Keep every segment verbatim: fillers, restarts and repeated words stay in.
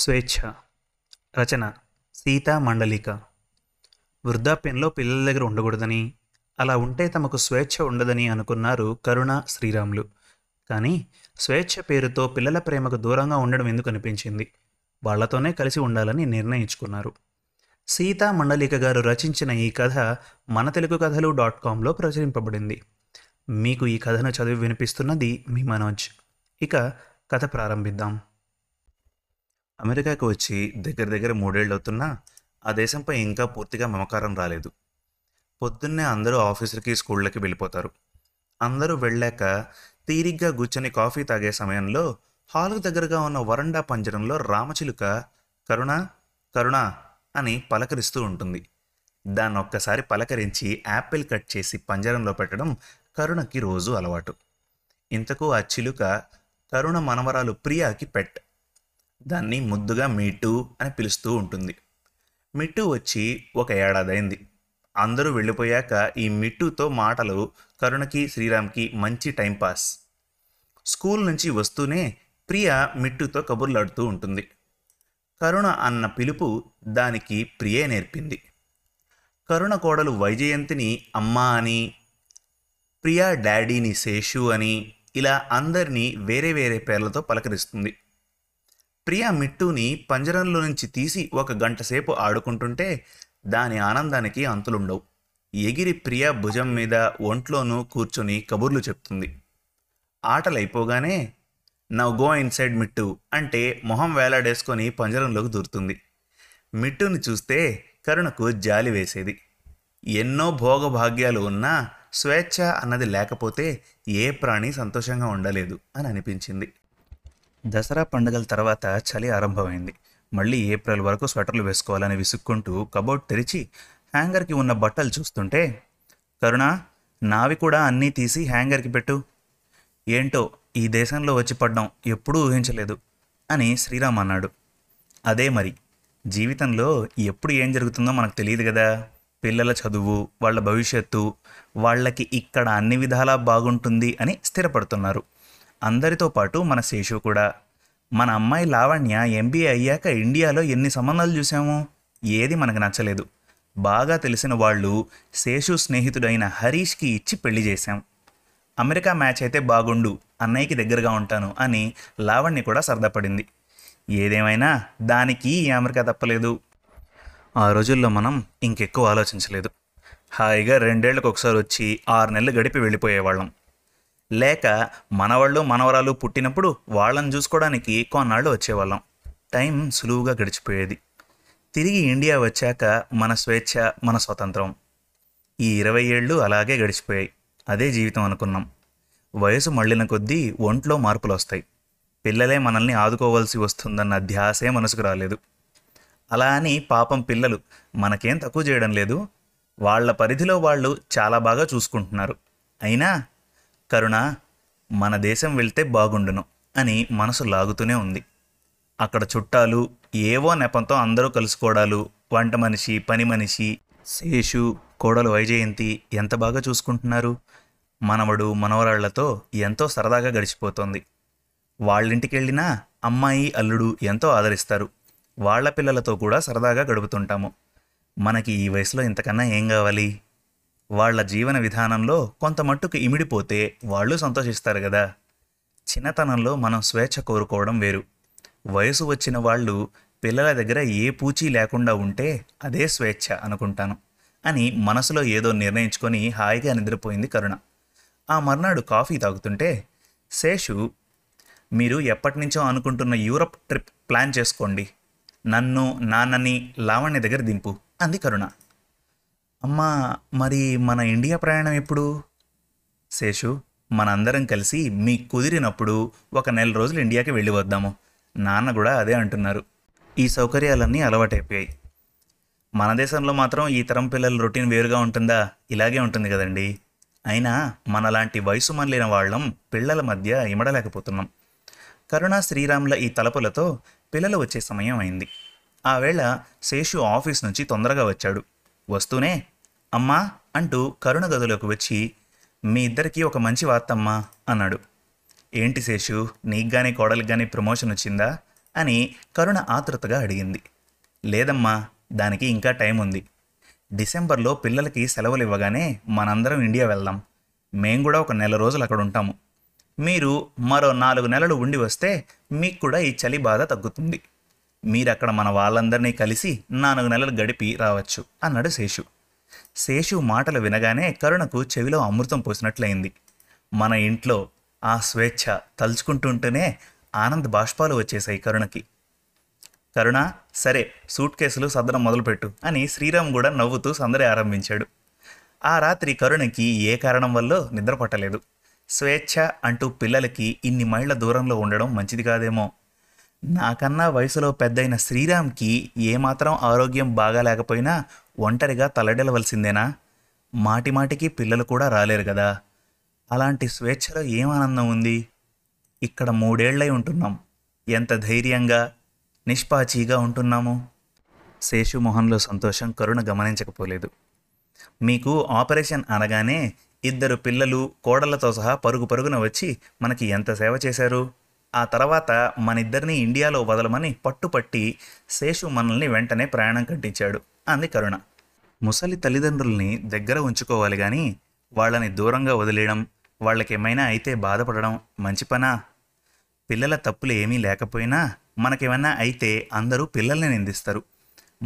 స్వేచ్ఛ. రచన సీతా మండలిక. వృద్ధాప్యంలో పిల్లల దగ్గర ఉండకూడదని, అలా ఉంటే తమకు స్వేచ్ఛ ఉండదని అనుకున్నారు కరుణ, శ్రీరాములు. కానీ స్వేచ్ఛ పేరుతో పిల్లల ప్రేమకు దూరంగా ఉండడం ఎందుకు అనిపించింది? వాళ్లతోనే కలిసి ఉండాలని నిర్ణయించుకున్నారు. సీతా మండలిక గారు రచించిన ఈ కథ మన తెలుగు కథలు డాట్ కామ్లో ప్రచురింపబడింది. మీకు ఈ కథను చదివి వినిపిస్తున్నది మీ మనోజ్. ఇక కథ ప్రారంభిద్దాం. అమెరికాకు వచ్చి దగ్గర దగ్గర మూడేళ్ళు అవుతున్నా ఆ దేశంపై ఇంకా పూర్తిగా మమకారం రాలేదు. పొద్దున్నే అందరూ ఆఫీసులకి, స్కూళ్ళకి వెళ్ళిపోతారు. అందరూ వెళ్ళాక తీరిగ్గా కూర్చొని కాఫీ తాగే సమయంలో హాలుకు దగ్గరగా ఉన్న వరండా పంజరంలో రామచిలుక కరుణ కరుణ అని పలకరిస్తూ ఉంటుంది. దాన్ని ఒక్కసారి పలకరించి యాపిల్ కట్ చేసి పంజరంలో పెట్టడం కరుణకి రోజు అలవాటు. ఇంతకు ఆ చిలుక కరుణ మనవరాలు ప్రియాకి పెట్. దాన్ని ముద్దుగా మిట్టు అని పిలుస్తూ ఉంటుంది. మిట్టు వచ్చి ఒక ఏడాదైంది. అందరూ వెళ్ళిపోయాక ఈ మిట్టుతో మాటలు కరుణకి, శ్రీరామ్కి మంచి టైంపాస్. స్కూల్ నుంచి వస్తూనే ప్రియా మిట్టుతో కబుర్లాడుతూ ఉంటుంది. కరుణ అన్న పిలుపు దానికి ప్రియే నేర్పింది. కరుణ కోడలు వైజయంతిని అమ్మా అని, ప్రియా డాడీని శేషు అని, ఇలా అందరినీ వేరే వేరే పేర్లతో పలకరిస్తుంది. ప్రియా మిట్టుని పంజరంలో నుంచి తీసి ఒక గంట సేపు ఆడుకుంటుంటే దాని ఆనందానికి అంతులుండవు. ఎగిరి ప్రియా భుజం మీద, ఒంట్లోనూ కూర్చొని కబుర్లు చెప్తుంది. ఆటలైపోగానే నౌ గో ఇన్సైడ్ మిట్టు అంటే మొహం వేలాడేసుకొని పంజరంలోకి దూరుతుంది. మిట్టుని చూస్తే కరుణకు జాలి వేసేది. ఎన్నో భోగభాగ్యాలు ఉన్నా స్వేచ్ఛ అన్నది లేకపోతే ఏ ప్రాణి సంతోషంగా ఉండలేదు అని అనిపించింది. దసరా పండుగల తర్వాత చలి ఆరంభమైంది. మళ్ళీ ఏప్రిల్ వరకు స్వెటర్లు వేసుకోవాలని విసుక్కుంటూ కబోర్డ్ తెరిచి హ్యాంగర్కి ఉన్న బట్టలు చూస్తుంటే, కరుణ నావి కూడా అన్నీ తీసి హ్యాంగర్కి పెట్టు. ఏంటో ఈ దేశంలో వచ్చి పడ్డం, ఎప్పుడూ ఊహించలేదు అని శ్రీరామ్ అన్నాడు. అదే మరి, జీవితంలో ఎప్పుడు ఏం జరుగుతుందో మనకు తెలియదు కదా. పిల్లల చదువు, వాళ్ళ భవిష్యత్తు, వాళ్ళకి ఇక్కడ అన్ని విధాలా బాగుంటుంది అని స్థిరపడుతున్నారు. అందరితో పాటు మన శేషు కూడా. మన అమ్మాయి లావణ్య ఎంబీఏ అయ్యాక ఇండియాలో ఎన్ని సంబంధాలు చూసాము, ఏది మనకు నచ్చలేదు. బాగా తెలిసిన వాళ్ళు శేషు స్నేహితుడైన హరీష్కి ఇచ్చి పెళ్లి చేశాం. అమెరికా మ్యాచ్ అయితే బాగుండు, అన్నయ్యకి దగ్గరగా ఉంటాను అని లావణ్య కూడా సరదాపడింది. ఏదేమైనా దానికి ఈ అమెరికా తప్పలేదు. ఆ రోజుల్లో మనం ఇంకెక్కువ ఆలోచించలేదు. హాయిగా రెండేళ్లకు ఒకసారి వచ్చి ఆరు నెలలు గడిపి వెళ్ళిపోయేవాళ్ళం. లేక మనవాళ్ళు మనవరాలు పుట్టినప్పుడు వాళ్ళని చూసుకోవడానికి కొన్నాళ్ళు వచ్చేవాళ్ళం. టైం సులువుగా గడిచిపోయేది. తిరిగి ఇండియా వచ్చాక మన స్వేచ్ఛ, మన స్వతంత్రం. ఈ ఇరవై ఏళ్ళు అలాగే గడిచిపోయాయి. అదే జీవితం అనుకున్నాం. వయసు మళ్ళిన కొద్దీ ఒంట్లో మార్పులు వస్తాయి. పిల్లలే మనల్ని ఆదుకోవాల్సి వస్తుందన్న ధ్యాసే మనసుకు రాలేదు. అలా అని పాపం పిల్లలు మనకేం తక్కువ చేయడం లేదు. వాళ్ళ పరిధిలో వాళ్ళు చాలా బాగా చూసుకుంటున్నారు. అయినా కరుణ మన దేశం వెళ్తే బాగుండును అని మనసు లాగుతూనే ఉంది. అక్కడ చుట్టాలు, ఏవో నెపంతో అందరూ కలుసుకోవడాలు, వంట మనిషి, పని మనిషి, శేషు, కోడలు వైజయంతి ఎంత బాగా చూసుకుంటున్నారు. మనవడు మనవరాళ్లతో ఎంతో సరదాగా గడిచిపోతుంది. వాళ్ళింటికి వెళ్ళినా అమ్మాయి, అల్లుడు ఎంతో ఆదరిస్తారు. వాళ్ళ పిల్లలతో కూడా సరదాగా గడుపుతుంటాము. మనకి ఈ వయసులో ఇంతకన్నా ఏం కావాలి? వాళ్ళ జీవన విధానంలో కొంత మట్టుకు ఇమిడిపోతే వాళ్ళు సంతోషిస్తారు కదా. చిన్నతనంలో మనం స్వేచ్ఛ కోరుకోవడం వేరు. వయసు వచ్చిన వాళ్ళు పిల్లల దగ్గర ఏ పూచీ లేకుండా ఉంటే అదే స్వేచ్ఛ అనుకుంటాను అని మనసులో ఏదో నిర్ణయించుకొని హాయిగా నిద్రపోయింది కరుణ. ఆ మర్నాడు కాఫీ తాగుతుంటే శేషు, మీరు ఎప్పటినుంచో అనుకుంటున్న యూరప్ ట్రిప్ ప్లాన్ చేసుకోండి. నన్ను, నాన్నని లావణ్య దగ్గర దింపు అంది కరుణ. అమ్మా, మరి మన ఇండియా ప్రయాణం ఎప్పుడు? శేషు, మనందరం కలిసి మీకు కుదిరినప్పుడు ఒక నెల రోజులు ఇండియాకి వెళ్ళి వద్దాము. నాన్న కూడా అదే అంటున్నారు. ఈ సౌకర్యాలన్నీ అలవాటైపోయాయి. మన దేశంలో మాత్రం ఈ తరం పిల్లల రొటీన్ వేరుగా ఉంటుందా? ఇలాగే ఉంటుంది కదండి. అయినా మనలాంటి వయసు మళ్ళిన వాళ్ళం పిల్లల మధ్య ఇమడలేకపోతున్నాం. కరుణ, శ్రీరాముల ఈ తలపులతో పిల్లలు వచ్చే సమయం అయింది. ఆ వేళ శేషు ఆఫీస్ నుంచి తొందరగా వచ్చాడు. వస్తూనే అమ్మా అంటూ కరుణ గదిలోకి వచ్చి, మీ ఇద్దరికీ ఒక మంచి వార్తమ్మా అన్నాడు. ఏంటి శేషు, నీకు కానీ కోడలికి కానీ ప్రమోషన్ వచ్చిందా? అని కరుణ ఆతృతగా అడిగింది. లేదమ్మా, దానికి ఇంకా టైం ఉంది. డిసెంబర్లో పిల్లలకి సెలవులు ఇవ్వగానే మనందరం ఇండియా వెళ్దాం. మేము కూడా ఒక నెల రోజులు అక్కడ ఉంటాము. మీరు మరో నాలుగు నెలలు ఉండి వస్తే మీకు కూడా ఈ చలి బాధ తగ్గుతుంది. మీరు అక్కడ మన వాళ్ళందరినీ కలిసి నాలుగు నెలలు గడిపి రావచ్చు అన్నాడు శేషు. శేషు మాటలు వినగానే కరుణకు చెవిలో అమృతం పోసినట్లయింది. మన ఇంట్లో ఆ స్వేచ్ఛ తలుచుకుంటుంటేనే ఆనంద బాష్పాలు వచ్చేశాయి కరుణకి. కరుణ, సరే సూట్ కేసులు సదరం మొదలుపెట్టు అని శ్రీరామ్ కూడా నవ్వుతూ సందడి ఆరంభించాడు. ఆ రాత్రి కరుణకి ఏ కారణం వల్ల నిద్ర పట్టలేదు. స్వేచ్ఛ అంటూ పిల్లలకి ఇన్ని మైళ్ళ దూరంలో ఉండడం మంచిది కాదేమో. నాకన్నా వయసులో పెద్దయిన శ్రీరామ్కి ఏమాత్రం ఆరోగ్యం బాగాలేకపోయినా ఒంటరిగా తలడెలవలసిందేనా? మాటిమాటికి పిల్లలు కూడా రాలేరు కదా. అలాంటి స్వేచ్ఛలో ఏం ఆనందం ఉంది? ఇక్కడ మూడేళ్లై ఉంటున్నాం, ఎంత ధైర్యంగా నిష్పాచీగా ఉంటున్నాము. శేషుమోహన్లో సంతోషం కరుణ గమనించకపోలేదు. మీకు ఆపరేషన్ అనగానే ఇద్దరు పిల్లలు కోడళ్లతో సహా పరుగు పరుగున వచ్చి మనకి ఎంత సేవ చేశారు. ఆ తర్వాత మనిద్దరినీ ఇండియాలో వదలమని పట్టుపట్టి శేషు మనల్ని వెంటనే ప్రయాణం కట్టించాడు అంది కరుణ. ముసలి తల్లిదండ్రుల్ని దగ్గర ఉంచుకోవాలి కానీ వాళ్ళని దూరంగా వదిలేయడం, వాళ్ళకేమైనా అయితే బాధపడడం మంచి పనా? పిల్లల తప్పులు ఏమీ లేకపోయినా మనకేమైనా అయితే అందరూ పిల్లల్ని నిందిస్తారు.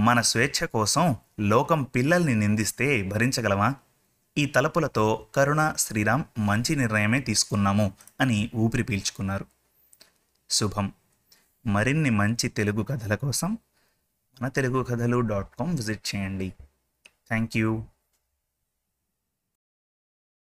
మన స్వేచ్ఛ కోసం లోకం పిల్లల్ని నిందిస్తే భరించగలమా? ఈ తలపులతో కరుణ, శ్రీరామ్ మంచి నిర్ణయమే తీసుకున్నాము అని ఊపిరి పీల్చుకున్నారు. శుభం. మరిన్ని మంచి తెలుగు కథల కోసం మన తెలుగు కథలు డాట్ కామ్ విజిట్ చేయండి. Thank you.